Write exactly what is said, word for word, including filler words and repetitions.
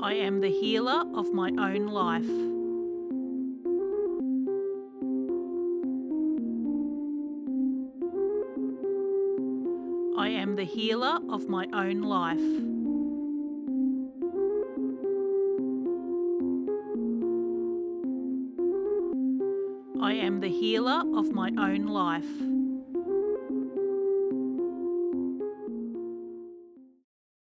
I am the healer of my own life. I am the healer of my own life. I am the healer of my own life.